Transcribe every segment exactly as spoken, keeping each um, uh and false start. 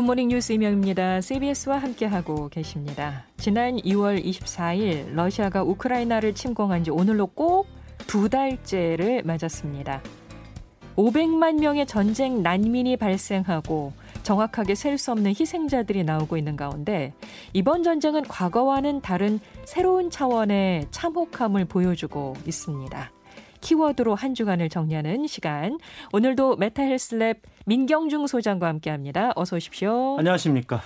굿모닝 뉴스 이명입니다. 씨비에스와 함께하고 계십니다. 지난 이월 이십사일 러시아가 우크라이나를 침공한 지 오늘로 꼭 두 달째를 맞았습니다. 오백만 명의 전쟁 난민이 발생하고 정확하게 셀 수 없는 희생자들이 나오고 있는 가운데 이번 전쟁은 과거와는 다른 새로운 차원의 참혹함을 보여주고 있습니다. 키워드로 한 주간을 정리하는 시간. 오늘도 메타헬스 랩 민경중 소장과 함께합니다. 어서 오십시오. 안녕하십니까.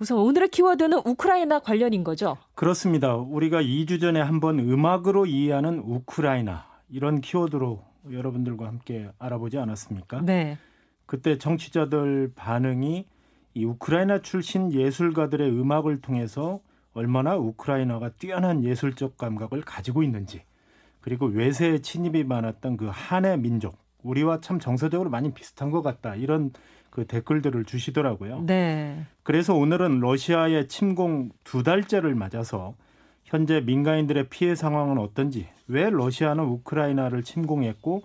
우선 오늘의 키워드는 우크라이나 관련인 거죠? 그렇습니다. 우리가 이 주 전에 한번 음악으로 이해하는 우크라이나, 이런 키워드로 여러분들과 함께 알아보지 않았습니까? 네. 그때 청취자들 반응이 이 우크라이나 출신 예술가들의 음악을 통해서 얼마나 우크라이나가 뛰어난 예술적 감각을 가지고 있는지, 그리고 외세의 침입이 많았던 그 한의 민족, 우리와 참 정서적으로 많이 비슷한 것 같다, 이런 그 댓글들을 주시더라고요. 네. 그래서 오늘은 러시아의 침공 두 달째를 맞아서 현재 민간인들의 피해 상황은 어떤지, 왜 러시아는 우크라이나를 침공했고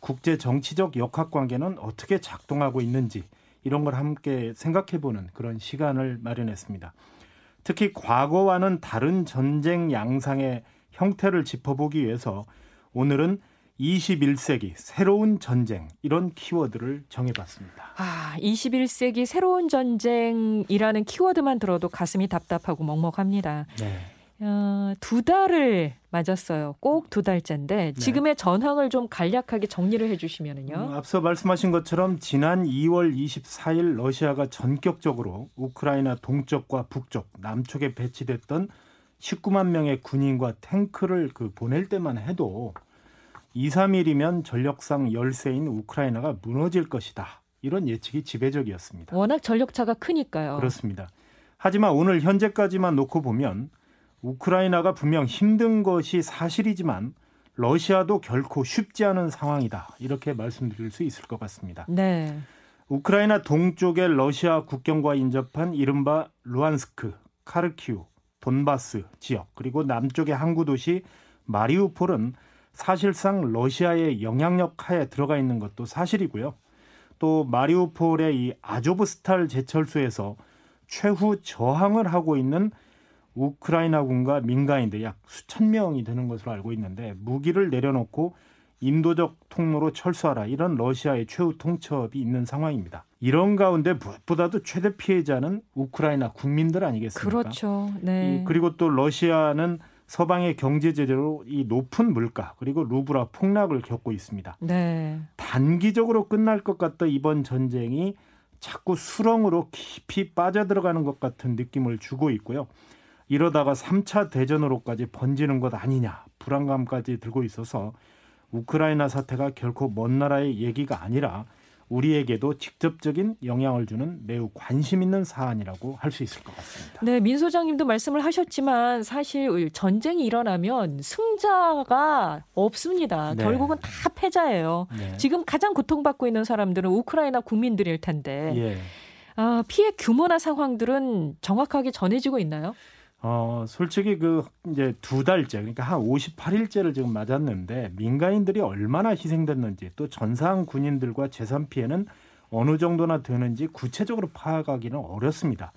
국제 정치적 역학 관계는 어떻게 작동하고 있는지, 이런 걸 함께 생각해보는 그런 시간을 마련했습니다. 특히 과거와는 다른 전쟁 양상의 형태를 짚어보기 위해서 오늘은 이십일 세기 새로운 전쟁, 이런 키워드를 정해봤습니다. 아, 이십일 세기 새로운 전쟁이라는 키워드만 들어도 가슴이 답답하고 먹먹합니다. 네. 어, 두 달을 맞았어요. 꼭 두 달째인데 지금의 네. 전황을 좀 간략하게 정리를 해주시면요. 음, 앞서 말씀하신 것처럼 지난 이월 이십사일 러시아가 전격적으로 우크라이나 동쪽과 북쪽, 남쪽에 배치됐던 십구만 명의 군인과 탱크를 그 보낼 때만 해도 이, 삼일이면 전력상 열세인 우크라이나가 무너질 것이다, 이런 예측이 지배적이었습니다. 워낙 전력차가 크니까요. 그렇습니다. 하지만 오늘 현재까지만 놓고 보면 우크라이나가 분명 힘든 것이 사실이지만 러시아도 결코 쉽지 않은 상황이다, 이렇게 말씀드릴 수 있을 것 같습니다. 네. 우크라이나 동쪽의 러시아 국경과 인접한 이른바 루안스크, 카르키우, 돈바스 지역, 그리고 남쪽의 항구 도시 마리우폴은 사실상 러시아의 영향력 하에 들어가 있는 것도 사실이고요. 또 마리우폴의 이 아조브스탈 제철소에서 최후 저항을 하고 있는 우크라이나군과 민간인들 약 수천 명이 되는 것으로 알고 있는데, 무기를 내려놓고 인도적 통로로 철수하라, 이런 러시아의 최후 통첩이 있는 상황입니다. 이런 가운데 무엇보다도 최대 피해자는 우크라이나 국민들 아니겠습니까? 그렇죠. 네. 이, 그리고 또 러시아는 서방의 경제 제재로 이 높은 물가, 그리고 루브라 폭락을 겪고 있습니다. 네. 단기적으로 끝날 것 같던 이번 전쟁이 자꾸 수렁으로 깊이 빠져들어가는 것 같은 느낌을 주고 있고요. 이러다가 삼 차 대전으로까지 번지는 것 아니냐, 불안감까지 들고 있어서 우크라이나 사태가 결코 먼 나라의 얘기가 아니라 우리에게도 직접적인 영향을 주는 매우 관심 있는 사안이라고 할 수 있을 것 같습니다. 네, 민 소장님도 말씀을 하셨지만 사실 전쟁이 일어나면 승자가 없습니다. 네. 결국은 다 패자예요. 네. 지금 가장 고통받고 있는 사람들은 우크라이나 국민들일 텐데 예. 아, 피해 규모나 상황들은 정확하게 전해지고 있나요? 어, 솔직히 그 이제 두 달째, 그러니까 한 오십팔 일째를 지금 맞았는데 민간인들이 얼마나 희생됐는지, 또 전사한 군인들과 재산 피해는 어느 정도나 되는지 구체적으로 파악하기는 어렵습니다.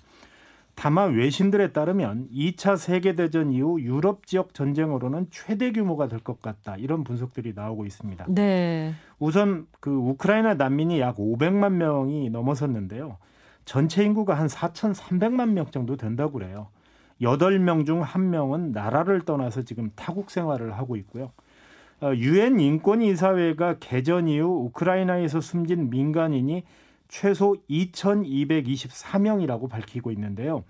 다만 외신들에 따르면 이 차 세계대전 이후 유럽 지역 전쟁으로는 최대 규모가 될 것 같다, 이런 분석들이 나오고 있습니다. 네. 우선 그 우크라이나 난민이 약 오백만 명이 넘어섰는데요. 전체 인구가 한 사천삼백만 명 정도 된다고 그래요. 여덟 명 중 한 명은 나라를 떠나서 지금 타국 생활을 하고 있고요. 유엔 인권이사회가 개전 이후 우크라이나에서 숨진 민간인이 최소 이천이백이십사 명이라고 밝히고 있는데요.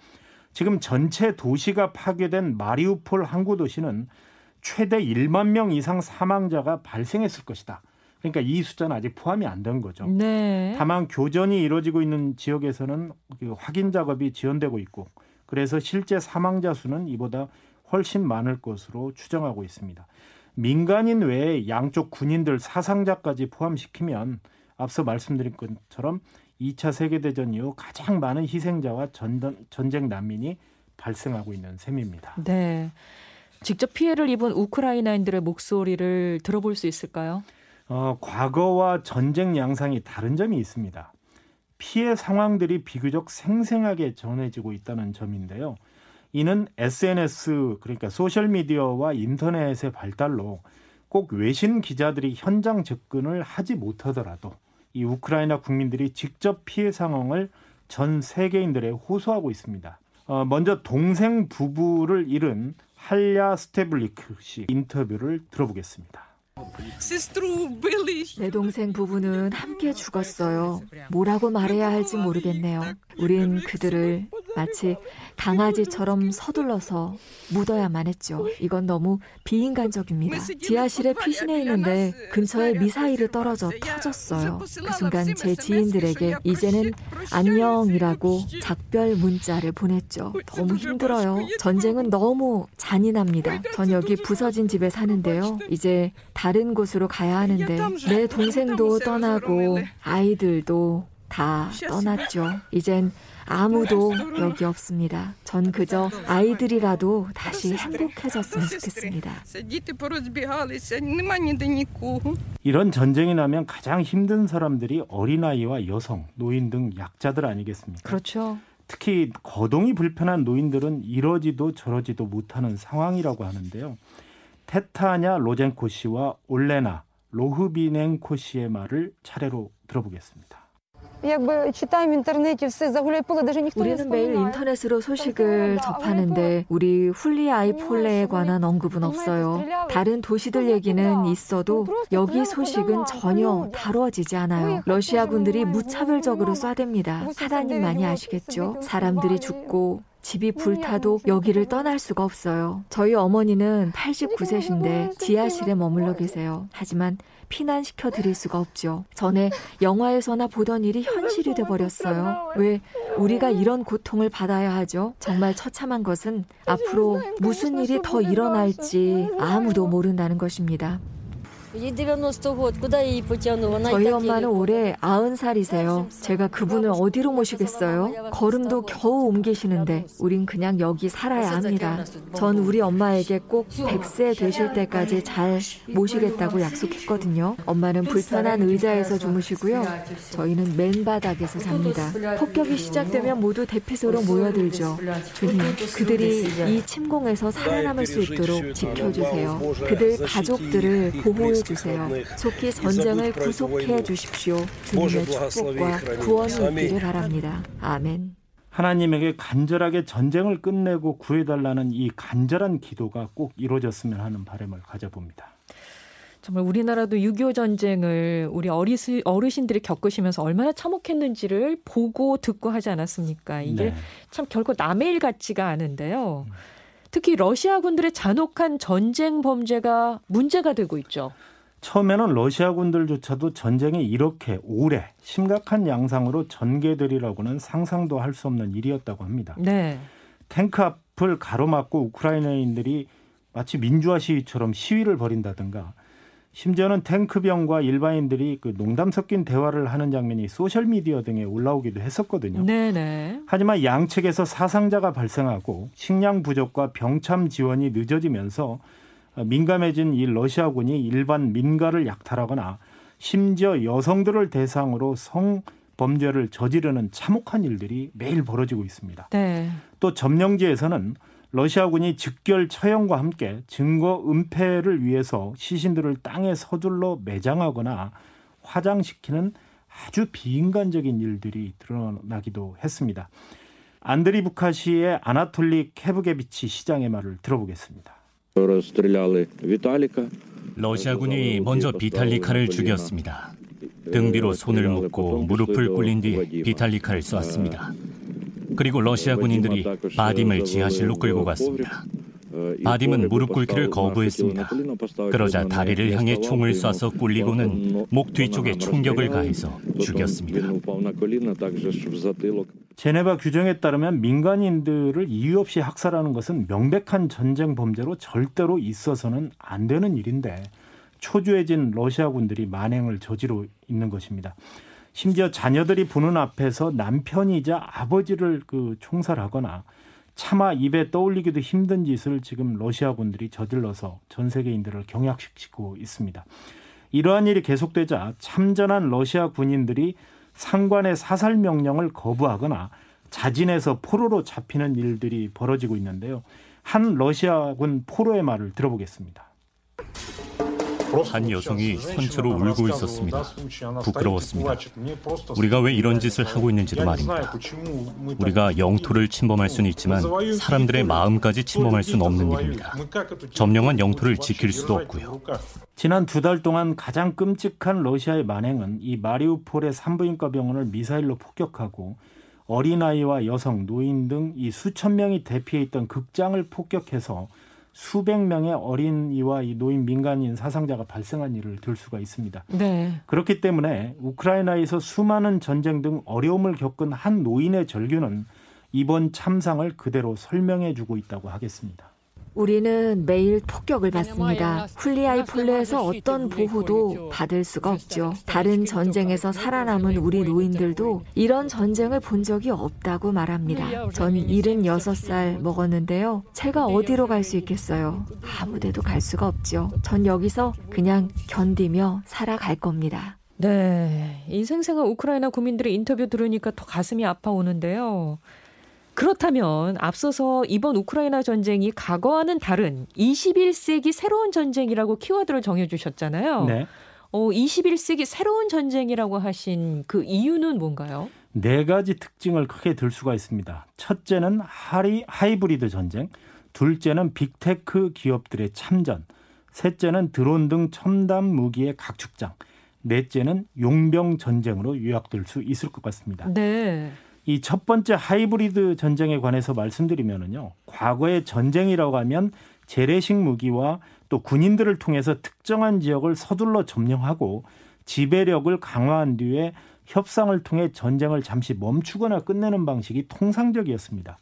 지금 전체 도시가 파괴된 마리우폴 항구 도시는 최대 일만 명 이상 사망자가 발생했을 것이다. 그러니까 이 숫자는 아직 포함이 안 된 거죠. 네. 다만 교전이 이루어지고 있는 지역에서는 확인 작업이 지연되고 있고, 그래서 실제 사망자 수는 이보다 훨씬 많을 것으로 추정하고 있습니다. 민간인 외에 양쪽 군인들 사상자까지 포함시키면 앞서 말씀드린 것처럼 이 차 세계대전 이후 가장 많은 희생자와 전, 전쟁 난민이 발생하고 있는 셈입니다. 네, 직접 피해를 입은 우크라이나인들의 목소리를 들어볼 수 있을까요? 어, 과거와 전쟁 양상이 다른 점이 있습니다. 피해 상황들이 비교적 생생하게 전해지고 있다는 점인데요. 이는 에스엔에스, 그러니까 소셜미디어와 인터넷의 발달로 꼭 외신 기자들이 현장 접근을 하지 못하더라도 이 우크라이나 국민들이 직접 피해 상황을 전 세계인들에 호소하고 있습니다. 어, 먼저 동생 부부를 잃은 할랴 스테블릭 씨 인터뷰를 들어보겠습니다. 내 동생 부부는 함께 죽었어요. 뭐라고 말해야 할지 모르겠네요. 우린 그들을 마치 강아지처럼 서둘러서 묻어야만 했죠. 이건 너무 비인간적입니다. 지하실에 피신해 있는데 근처에 미사일이 떨어져 터졌어요. 그 순간 제 지인들에게 이제는 안녕이라고 작별 문자를 보냈죠. 너무 힘들어요. 전쟁은 너무 잔인합니다. 전 여기 부서진 집에 사는데요. 이제 다른 곳으로 가야 하는데 내 동생도 떠나고 아이들도 다 떠났죠. 이젠 아무도 여기 없습니다. 전 그저 아이들이라도 다시 행복해졌으면 좋겠습니다. 이런 전쟁이 나면 가장 힘든 사람들이 어린아이와 여성, 노인 등 약자들 아니겠습니까? 그렇죠. 특히 거동이 불편한 노인들은 이러지도 저러지도 못하는 상황이라고 하는데요. 테타냐 로젠코 씨와 올레나 로흐비넨코 씨의 말을 차례로 들어보겠습니다. 우리는 매일 인터넷으로 소식을 접하는데 우리 훌리아이 폴레에 관한 언급은 없어요. 다른 도시들 얘기는 있어도 여기 소식은 전혀 다뤄지지 않아요. 러시아 군들이 무차별적으로 쏴댑니다. 하다님 많이 아시겠죠? 사람들이 죽고 집이 불타도 여기를 떠날 수가 없어요. 저희 어머니는 팔십구 세신데 지하실에 머물러 계세요. 하지만 피난시켜 드릴 수가 없죠. 전에 영화에서나 보던 일이 현실이 돼버렸어요. 왜 우리가 이런 고통을 받아야 하죠? 정말 처참한 것은 앞으로 무슨 일이 더 일어날지 아무도 모른다는 것입니다. 저희 엄마는 올해 아흔 살이세요. 제가 그분을 어디로 모시겠어요? 걸음도 겨우 옮기시는데 우린 그냥 여기 살아야 합니다. 전 우리 엄마에게 꼭 백 세 되실 때까지 잘 모시겠다고 약속했거든요. 엄마는 불편한 의자에서 주무시고요. 저희는 맨바닥에서 잡니다. 폭격이 시작되면 모두 대피소로 모여들죠. 주님, 그들이 이 침공에서 살아남을 수 있도록 지켜주세요. 그들 가족들을 보호해 주세요. 속히 전쟁을 구속해 주십시오. 주님의 축복과 구원이 있기를 바랍니다. 아멘. 하나님에게 간절하게 전쟁을 끝내고 구해달라는 이 간절한 기도가 꼭 이루어졌으면 하는 바람을 가져봅니다. 정말 우리나라도 육이오 전쟁을 우리 어리스, 어르신들이 겪으시면서 얼마나 참혹했는지를 보고 듣고 하지 않았습니까? 이게 네. 참 결코 남의 일 같지가 않은데요. 음. 특히 러시아군들의 잔혹한 전쟁 범죄가 문제가 되고 있죠. 처음에는 러시아군들조차도 전쟁이 이렇게 오래 심각한 양상으로 전개되리라고는 상상도 할 수 없는 일이었다고 합니다. 네. 탱크 앞을 가로막고 우크라이나인들이 마치 민주화 시위처럼 시위를 벌인다든가 심지어는 탱크병과 일반인들이 그 농담 섞인 대화를 하는 장면이 소셜미디어 등에 올라오기도 했었거든요. 네네. 하지만 양측에서 사상자가 발생하고 식량 부족과 병참 지원이 늦어지면서 민감해진 이 러시아군이 일반 민가를 약탈하거나 심지어 여성들을 대상으로 성범죄를 저지르는 참혹한 일들이 매일 벌어지고 있습니다. 네. 또 점령지에서는 러시아군이 즉결 처형과 함께 증거 은폐를 위해서 시신들을 땅에 서둘러 매장하거나 화장시키는 아주 비인간적인 일들이 드러나기도 했습니다. 안드리 부카시의 아나톨리 케브게비치 시장의 말을 들어보겠습니다. 러시아군이 먼저 비탈리카를 죽였습니다. 등 뒤로 손을 묶고 무릎을 꿇린 뒤 비탈리카를 쐈습니다. 그리고 러시아 군인들이 바딤을 지하실로 끌고 갔습니다. 바딤은 무릎 꿇기를 거부했습니다. 그러자 다리를 향해 총을 쏴서 굴리고는 목 뒤쪽에 충격을 가해서 죽였습니다. 제네바 규정에 따르면 민간인들을 이유 없이 학살하는 것은 명백한 전쟁 범죄로 절대로 있어서는 안 되는 일인데 초조해진 러시아 군들이 만행을 저지르고 있는 것입니다. 심지어 자녀들이 보는 앞에서 남편이자 아버지를 그 총살하거나 차마 입에 떠올리기도 힘든 짓을 지금 러시아군들이 저질러서 전 세계인들을 경악시키고 있습니다. 이러한 일이 계속되자 참전한 러시아 군인들이 상관의 사살 명령을 거부하거나 자진해서 포로로 잡히는 일들이 벌어지고 있는데요. 한 러시아군 포로의 말을 들어보겠습니다. 한 여성이 선처로 울고 있었습니다. 부끄러웠습니다. 우리가 왜 이런 짓을 하고 있는지도 말입니다. 우리가 영토를 침범할 수는 있지만 사람들의 마음까지 침범할 수는 없는 일입니다. 점령한 영토를 지킬 수도 없고요. 지난 두 달 동안 가장 끔찍한 러시아의 만행은 이 마리우폴의 산부인과 병원을 미사일로 폭격하고 어린아이와 여성, 노인 등 이 수천 명이 대피해 있던 극장을 폭격해서 수백 명의 어린이와 이 노인 민간인 사상자가 발생한 일을 들 수가 있습니다. 네. 그렇기 때문에 우크라이나에서 수많은 전쟁 등 어려움을 겪은 한 노인의 절규는 이번 참상을 그대로 설명해주고 있다고 하겠습니다. 우리는 매일 폭격을 받습니다. 훌리아이폴레에서 어떤 보호도 받을 수가 없죠. 다른 전쟁에서 살아남은 우리 노인들도 이런 전쟁을 본 적이 없다고 말합니다. 전 일흔여섯 살 먹었는데요. 제가 어디로 갈 수 있겠어요? 아무데도 갈 수가 없죠. 전 여기서 그냥 견디며 살아갈 겁니다. 네, 이 생생한 우크라이나 국민들의 인터뷰 들으니까 더 가슴이 아파오는데요. 그렇다면 앞서서 이번 우크라이나 전쟁이 과거와는 다른 이십일 세기 새로운 전쟁이라고 키워드를 정해주셨잖아요. 네. 어, 이십일 세기 새로운 전쟁이라고 하신 그 이유는 뭔가요? 네 가지 특징을 크게 들 수가 있습니다. 첫째는 하리, 하이브리드 전쟁, 둘째는 빅테크 기업들의 참전, 셋째는 드론 등 첨단 무기의 각축장, 넷째는 용병 전쟁으로 요약될 수 있을 것 같습니다. 네. 이 첫 번째 하이브리드 전쟁에 관해서 말씀드리면요. 과거의 전쟁이라고 하면 재래식 무기와 또 군인들을 통해서 특정한 지역을 서둘러 점령하고 지배력을 강화한 뒤에 협상을 통해 전쟁을 잠시 멈추거나 끝내는 방식이 통상적이었습니다.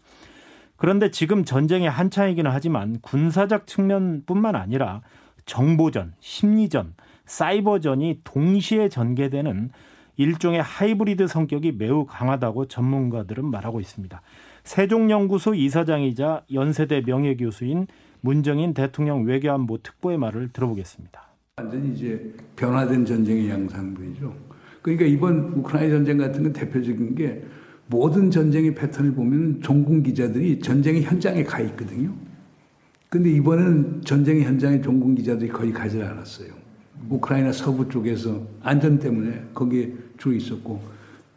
그런데 지금 전쟁의 한창이기는 하지만 군사적 측면뿐만 아니라 정보전, 심리전, 사이버전이 동시에 전개되는 일종의 하이브리드 성격이 매우 강하다고 전문가들은 말하고 있습니다. 세종연구소 이사장이자 연세대 명예교수인 문정인 대통령 외교안보 특보의 말을 들어보겠습니다. 완전히 이제 변화된 전쟁의 양상들이죠. 그러니까 이번 우크라이나 전쟁 같은 건 대표적인 게 모든 전쟁의 패턴을 보면 종군 기자들이 전쟁의 현장에 가 있거든요. 그런데 이번에는 전쟁의 현장에 종군 기자들이 거의 가지 않았어요. 우크라이나 서부 쪽에서 안전 때문에 거기에 주로 있었고,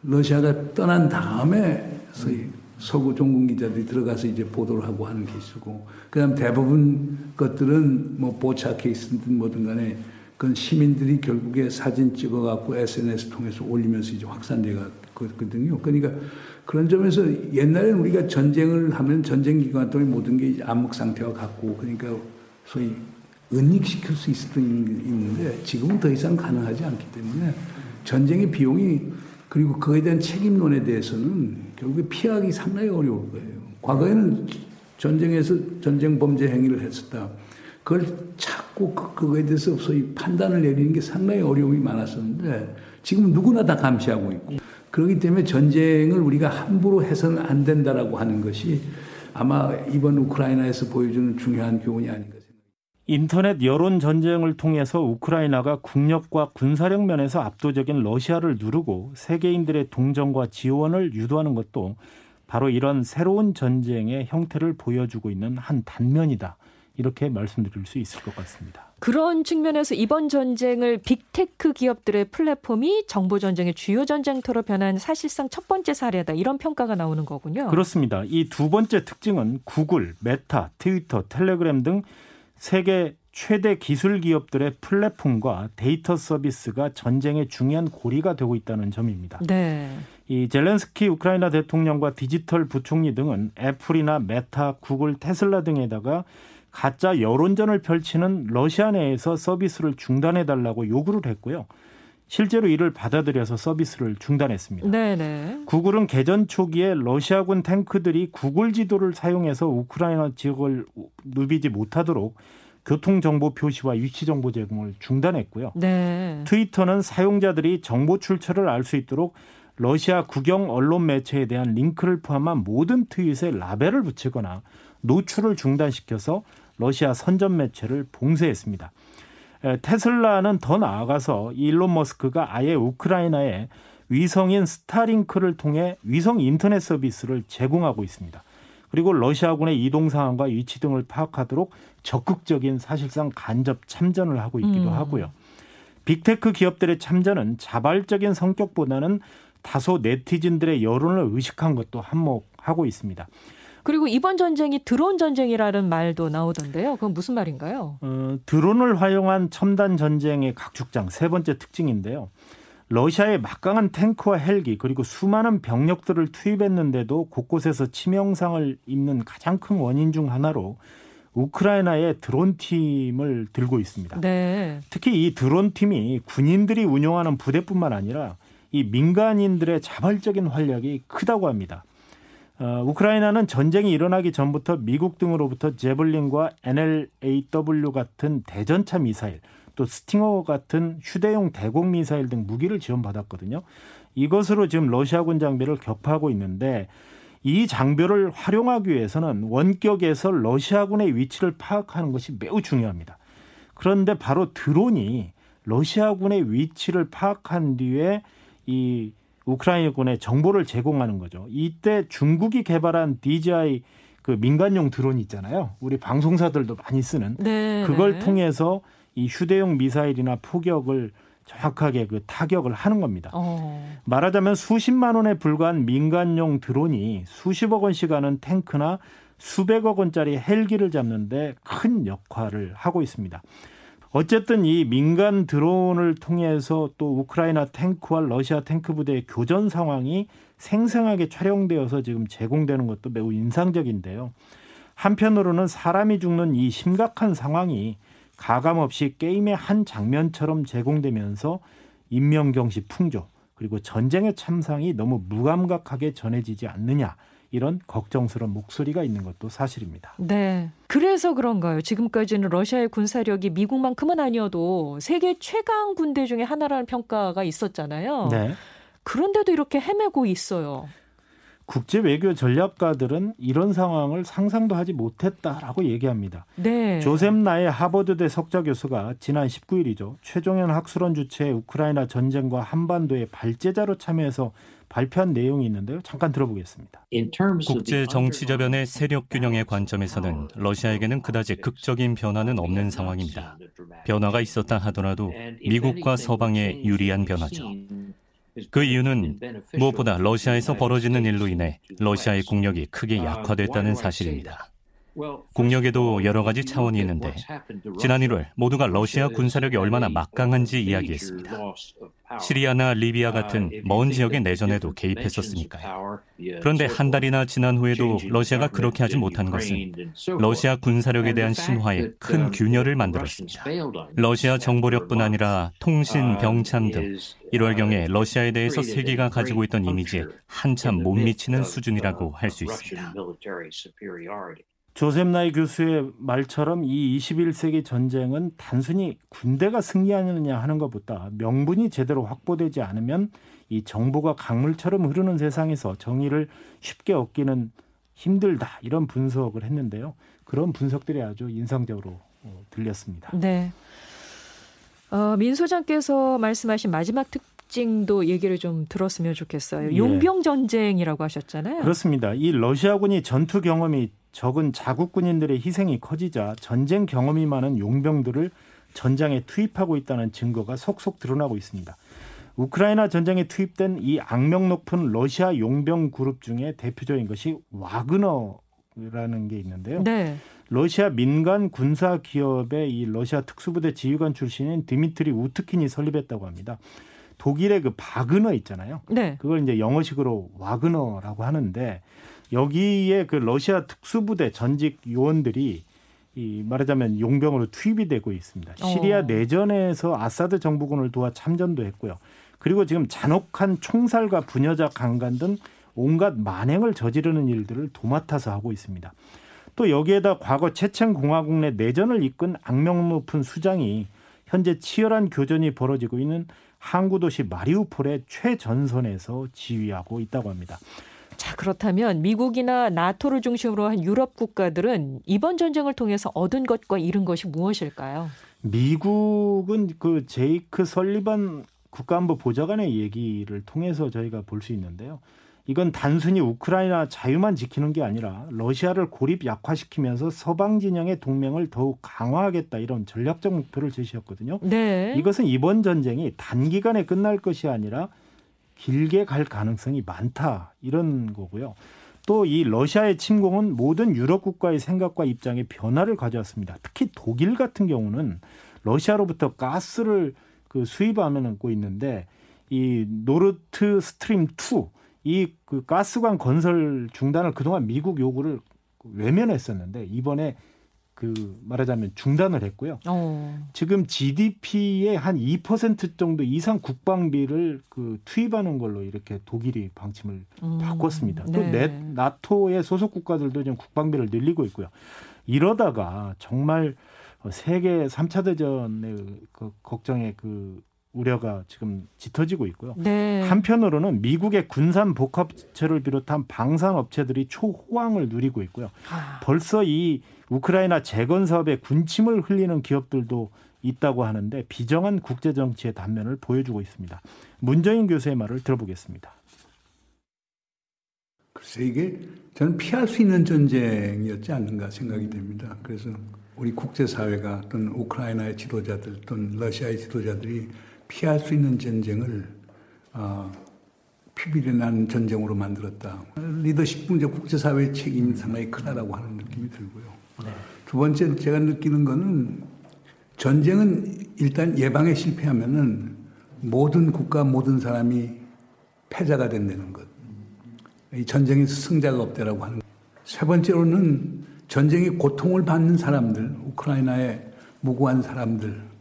러시아가 떠난 다음에 서이 서구 종군 기자들이 들어가서 이제 보도를 하고 하는 케이스고, 그다음 대부분 것들은 뭐 보차 케이스든 뭐든 간에 그건 시민들이 결국에 사진 찍어갖고 에스엔에스 통해서 올리면서 이제 확산돼갔거든요. 그러니까 그런 점에서 옛날에는 우리가 전쟁을 하면 전쟁 기간 동안 모든 게 암흑 상태와 같고, 그러니까 소위 은닉시킬 수 있을 수 있는데 지금은 더 이상 가능하지 않기 때문에 전쟁의 비용이, 그리고 그에 대한 책임론에 대해서는 결국에 피하기 상당히 어려울 거예요. 과거에는 전쟁에서 전쟁 범죄 행위를 했었다. 그걸 찾고 그거에 대해서 소위 판단을 내리는 게 상당히 어려움이 많았었는데 지금 누구나 다 감시하고 있고, 그렇기 때문에 전쟁을 우리가 함부로 해서는 안 된다라고 하는 것이 아마 이번 우크라이나에서 보여주는 중요한 교훈이 아닌가. 인터넷 여론 전쟁을 통해서 우크라이나가 국력과 군사력 면에서 압도적인 러시아를 누르고 세계인들의 동정과 지원을 유도하는 것도 바로 이런 새로운 전쟁의 형태를 보여주고 있는 한 단면이다. 이렇게 말씀드릴 수 있을 것 같습니다. 그런 측면에서 이번 전쟁을 빅테크 기업들의 플랫폼이 정보 전쟁의 주요 전쟁터로 변한 사실상 첫 번째 사례다. 이런 평가가 나오는 거군요. 그렇습니다. 이 두 번째 특징은 구글, 메타, 트위터, 텔레그램 등 세계 최대 기술 기업들의 플랫폼과 데이터 서비스가 전쟁의 중요한 고리가 되고 있다는 점입니다. 네. 이 젤렌스키 우크라이나 대통령과 디지털 부총리 등은 애플이나 메타, 구글, 테슬라 등에다가 가짜 여론전을 펼치는 러시아 내에서 서비스를 중단해달라고 요구를 했고요. 실제로 이를 받아들여서 서비스를 중단했습니다. 네네. 구글은 개전 초기에 러시아군 탱크들이 구글 지도를 사용해서 우크라이나 지역을 누비지 못하도록 교통정보 표시와 위치정보 제공을 중단했고요. 네. 트위터는 사용자들이 정보 출처를 알 수 있도록 러시아 국영 언론 매체에 대한 링크를 포함한 모든 트윗에 라벨을 붙이거나 노출을 중단시켜서 러시아 선전 매체를 봉쇄했습니다. 테슬라는 더 나아가서 일론 머스크가 아예 우크라이나에 위성인 스타링크를 통해 위성 인터넷 서비스를 제공하고 있습니다. 그리고 러시아군의 이동 상황과 위치 등을 파악하도록 적극적인 사실상 간접 참전을 하고 있기도 음. 하고요. 빅테크 기업들의 참전은 자발적인 성격보다는 다소 네티즌들의 여론을 의식한 것도 한몫하고 있습니다. 그리고 이번 전쟁이 드론 전쟁이라는 말도 나오던데요. 그건 무슨 말인가요? 어, 드론을 활용한 첨단 전쟁의 각축장 세 번째 특징인데요. 러시아의 막강한 탱크와 헬기 그리고 수많은 병력들을 투입했는데도 곳곳에서 치명상을 입는 가장 큰 원인 중 하나로 우크라이나의 드론팀을 들고 있습니다. 네. 특히 이 드론팀이 군인들이 운용하는 부대뿐만 아니라 이 민간인들의 자발적인 활약이 크다고 합니다. 어, 우크라이나는 전쟁이 일어나기 전부터 미국 등으로부터 제블린과 엔엘에이더블유 같은 대전차 미사일 또 스팅어 같은 휴대용 대공 미사일 등 무기를 지원받았거든요. 이것으로 지금 러시아군 장비를 격파하고 있는데 이 장비를 활용하기 위해서는 원격에서 러시아군의 위치를 파악하는 것이 매우 중요합니다. 그런데 바로 드론이 러시아군의 위치를 파악한 뒤에 이 우크라이나군의 정보를 제공하는 거죠. 이때 중국이 개발한 디제이아이 그 민간용 드론 있잖아요. 우리 방송사들도 많이 쓰는 네, 그걸 네. 통해서 이 휴대용 미사일이나 포격을 정확하게 그 타격을 하는 겁니다. 어. 말하자면 수십만 원에 불과한 민간용 드론이 수십억 원씩 하는 탱크나 수백억 원짜리 헬기를 잡는데 큰 역할을 하고 있습니다. 어쨌든 이 민간 드론을 통해서 또 우크라이나 탱크와 러시아 탱크 부대의 교전 상황이 생생하게 촬영되어서 지금 제공되는 것도 매우 인상적인데요. 한편으로는 사람이 죽는 이 심각한 상황이 가감없이 게임의 한 장면처럼 제공되면서 인명경시 풍조 그리고 전쟁의 참상이 너무 무감각하게 전해지지 않느냐 이런 걱정스러운 목소리가 있는 것도 사실입니다. 네, 그래서 그런가요? 지금까지는 러시아의 군사력이 미국만큼은 아니어도 세계 최강 군대 중에 하나라는 평가가 있었잖아요. 네. 그런데도 이렇게 헤매고 있어요. 국제 외교 전략가들은 이런 상황을 상상도 하지 못했다라고 얘기합니다. 네. 조셉 나이 하버드대 석좌 교수가 지난 십구 일이죠. 최종현 학술원 주최의 우크라이나 전쟁과 한반도의 발제자로 참여해서 발표한 내용이 있는데요. 잠깐 들어보겠습니다. 국제 정치 저변의 세력 균형의 관점에서는 러시아에게는 그다지 극적인 변화는 없는 상황입니다. 변화가 있었다 하더라도 미국과 서방에 유리한 변화죠. 그 이유는 무엇보다 러시아에서 벌어지는 일로 인해 러시아의 국력이 크게 약화됐다는 사실입니다. 국력에도 여러 가지 차원이 있는데 지난 일월 모두가 러시아 군사력이 얼마나 막강한지 이야기했습니다. 시리아나 리비아 같은 먼 지역의 내전에도 개입했었으니까요. 그런데 한 달이나 지난 후에도 러시아가 그렇게 하지 못한 것은 러시아 군사력에 대한 신화에 큰 균열을 만들었습니다. 러시아 정보력뿐 아니라 통신, 병참 등 일월경에 러시아에 대해서 세계가 가지고 있던 이미지에 한참 못 미치는 수준이라고 할 수 있습니다. 조셉 나이 교수의 말처럼 이 이십일 세기 전쟁은 단순히 군대가 승리하느냐 하는 것보다 명분이 제대로 확보되지 않으면 이 정보가 강물처럼 흐르는 세상에서 정의를 쉽게 얻기는 힘들다 이런 분석을 했는데요. 그런 분석들이 아주 인상적으로 들렸습니다. 네, 어, 민 소장께서 말씀하신 마지막 특 도 얘기를 좀 들었으면 좋겠어요. 용병 전쟁이라고 하셨잖아요. 그렇습니다. 이 러시아군이 전투 경험이 적은 자국 군인들의 희생이 커지자 전쟁 경험이 많은 용병들을 전장에 투입하고 있다는 증거가 속속 드러나고 있습니다. 우크라이나 전쟁에 투입된 이 악명 높은 러시아 용병 그룹 중에 대표적인 것이 와그너라는 게 있는데요. 네. 러시아 민간 군사 기업의 이 러시아 특수부대 지휘관 출신인 드미트리 우트킨이 설립했다고 합니다. 독일의 그 바그너 있잖아요. 네. 그걸 이제 영어식으로 와그너라고 하는데 여기에 그 러시아 특수부대 전직 요원들이 이 말하자면 용병으로 투입이 되고 있습니다. 시리아 어. 내전에서 아사드 정부군을 도와 참전도 했고요. 그리고 지금 잔혹한 총살과 분여자 강간 등 온갖 만행을 저지르는 일들을 도맡아서 하고 있습니다. 또 여기에다 과거 체첸공화국 내 내전을 이끈 악명 높은 수장이 현재 치열한 교전이 벌어지고 있는 항구 도시 마리우폴의 최전선에서 지휘하고 있다고 합니다. 자, 그렇다면 미국이나 나토를 중심으로 한 유럽 국가들은 이번 전쟁을 통해서 얻은 것과 잃은 것이 무엇일까요? 미국은 그 제이크 설리반 국가안보 보좌관의 얘기를 통해서 저희가 볼 수 있는데요. 이건 단순히 우크라이나 자유만 지키는 게 아니라 러시아를 고립 약화시키면서 서방 진영의 동맹을 더욱 강화하겠다, 이런 전략적 목표를 제시했거든요. 네. 이것은 이번 전쟁이 단기간에 끝날 것이 아니라 길게 갈 가능성이 많다, 이런 거고요. 또 이 러시아의 침공은 모든 유럽 국가의 생각과 입장에 변화를 가져왔습니다. 특히 독일 같은 경우는 러시아로부터 가스를 그 수입하고 있는데, 이 노르트 스트림 투, 이 그 가스관 건설 중단을 그동안 미국 요구를 외면했었는데 이번에 그 말하자면 중단을 했고요. 어. 지금 지디피의 한 이 퍼센트 정도 이상 국방비를 그 투입하는 걸로 이렇게 독일이 방침을 음. 바꿨습니다. 또 네. 나토의 소속 국가들도 지금 국방비를 늘리고 있고요. 이러다가 정말 세계 삼 차 대전의 그 걱정에 그 우려가 지금 짙어지고 있고요. 네. 한편으로는 미국의 군산 복합체를 비롯한 방산업체들이 초호황을 누리고 있고요. 아. 벌써 이 우크라이나 재건 사업에 군침을 흘리는 기업들도 있다고 하는데 비정한 국제정치의 단면을 보여주고 있습니다. 문정인 교수의 말을 들어보겠습니다. 글쎄, 이게 저는 피할 수 있는 전쟁이었지 않는가 생각이 됩니다. 그래서 우리 국제사회가 또는 우크라이나의 지도자들 또는 러시아의 지도자들이 피할 수 있는 전쟁을 어, 피비리 난 전쟁으로 만들었다. 리더십 문제, 국제사회의 책임이 상당히 크다라고 하는 느낌이 들고요. 네. 두 번째 제가 느끼는 거는 전쟁은 일단 예방에 실패하면은 모든 국가, 모든 사람이 패자가 된다는 것. 이 전쟁에서 승자가 없다라고 하는 것. 세 번째로는 전쟁의 고통을 받는 사람들, 우크라이나의 무고한 사람들,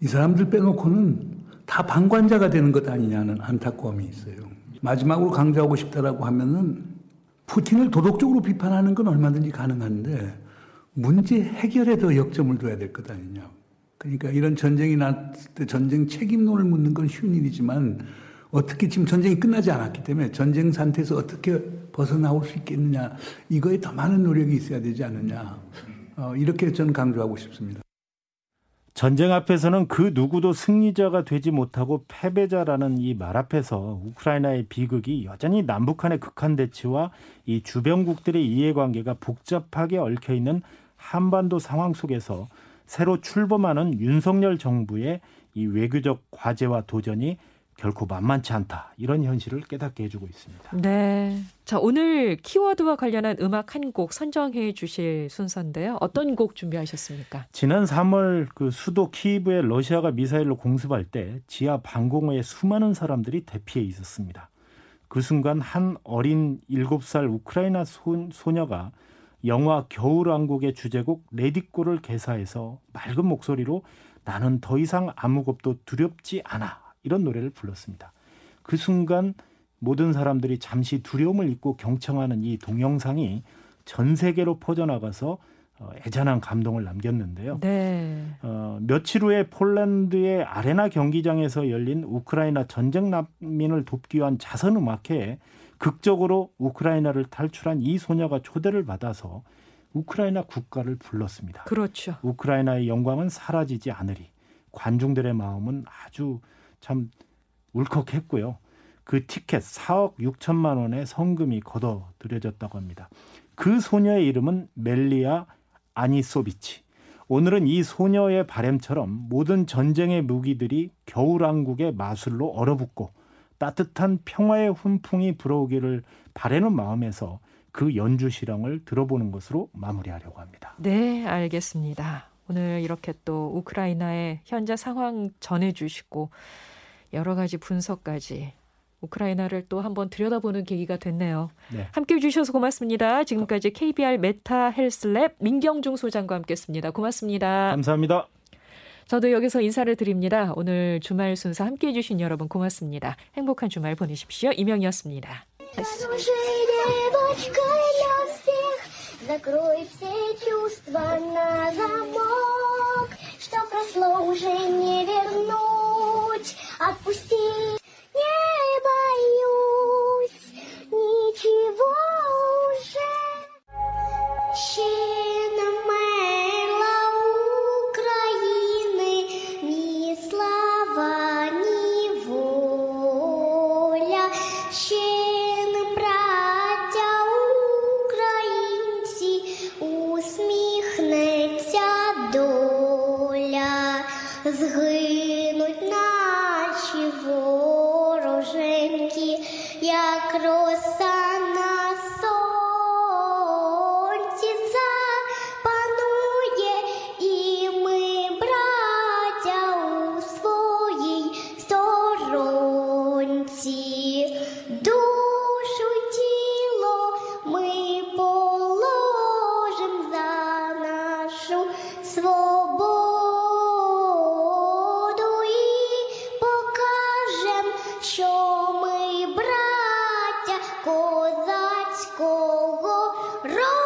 이 사람들 빼놓고는 다 방관자가 되는 것 아니냐는 안타까움이 있어요. 마지막으로 강조하고 싶다라고 하면은 푸틴을 도덕적으로 비판하는 건 얼마든지 가능한데 문제 해결에 더 역점을 둬야 될 것 아니냐. 그러니까 이런 전쟁이 났을 때 전쟁 책임론을 묻는 건 쉬운 일이지만 어떻게 지금 전쟁이 끝나지 않았기 때문에 전쟁 상태에서 어떻게 벗어나올 수 있겠느냐. 이거에 더 많은 노력이 있어야 되지 않느냐. 어, 이렇게 저는 강조하고 싶습니다. 전쟁 앞에서는 그 누구도 승리자가 되지 못하고 패배자라는 이 말 앞에서 우크라이나의 비극이 여전히 남북한의 극한 대치와 이 주변국들의 이해관계가 복잡하게 얽혀있는 한반도 상황 속에서 새로 출범하는 윤석열 정부의 이 외교적 과제와 도전이 결코 만만치 않다, 이런 현실을 깨닫게 해주고 있습니다. 네, 자 오늘 키워드와 관련한 음악 한 곡 선정해 주실 순서인데요. 어떤 곡 준비하셨습니까? 지난 삼월 그 수도 키이브에 러시아가 미사일로 공습할 때 지하 방공호에 수많은 사람들이 대피해 있었습니다. 그 순간 한 어린 일곱 살 우크라이나 소, 소녀가 영화 겨울왕국의 주제곡 레디꼬를 개사해서 맑은 목소리로 나는 더 이상 아무것도 두렵지 않아, 이런 노래를 불렀습니다. 그 순간 모든 사람들이 잠시 두려움을 잊고 경청하는 이 동영상이 전 세계로 퍼져나가서 애잔한 감동을 남겼는데요. 네. 어, 며칠 후에 폴란드의 아레나 경기장에서 열린 우크라이나 전쟁 난민을 돕기 위한 자선음악회에 극적으로 우크라이나를 탈출한 이 소녀가 초대를 받아서 우크라이나 국가를 불렀습니다. 그렇죠. 우크라이나의 영광은 사라지지 않으리. 관중들의 마음은 아주 참 울컥했고요. 그 티켓 사억 육천만 원의 성금이 거둬들여졌다고 합니다. 그 소녀의 이름은 멜리아 아니소비치. 오늘은 이 소녀의 바램처럼 모든 전쟁의 무기들이 겨울왕국의 마술로 얼어붙고 따뜻한 평화의 훈풍이 불어오기를 바라는 마음에서 그 연주 실황을 들어보는 것으로 마무리하려고 합니다. 네, 알겠습니다. 오늘 이렇게 또 우크라이나의 현재 상황 전해주시고 여러 가지 분석까지 우크라이나를 또 한번 들여다보는 계기가 됐네요. 네. 함께해 주셔서 고맙습니다. 지금까지 케이비알 메타헬스 랩 민경중 소장과 함께했습니다. 고맙습니다. 감사합니다. 저도 여기서 인사를 드립니다. 오늘 주말 순서 함께해 주신 여러분 고맙습니다. 행복한 주말 보내십시오. 이명이었습니다. Закрой все чувства на замок, что прошло уже не вернуть. Отпусти, не боюсь, ничего уже. Щенмела Украины, ни слова, ни Что мы братья козацкого рода.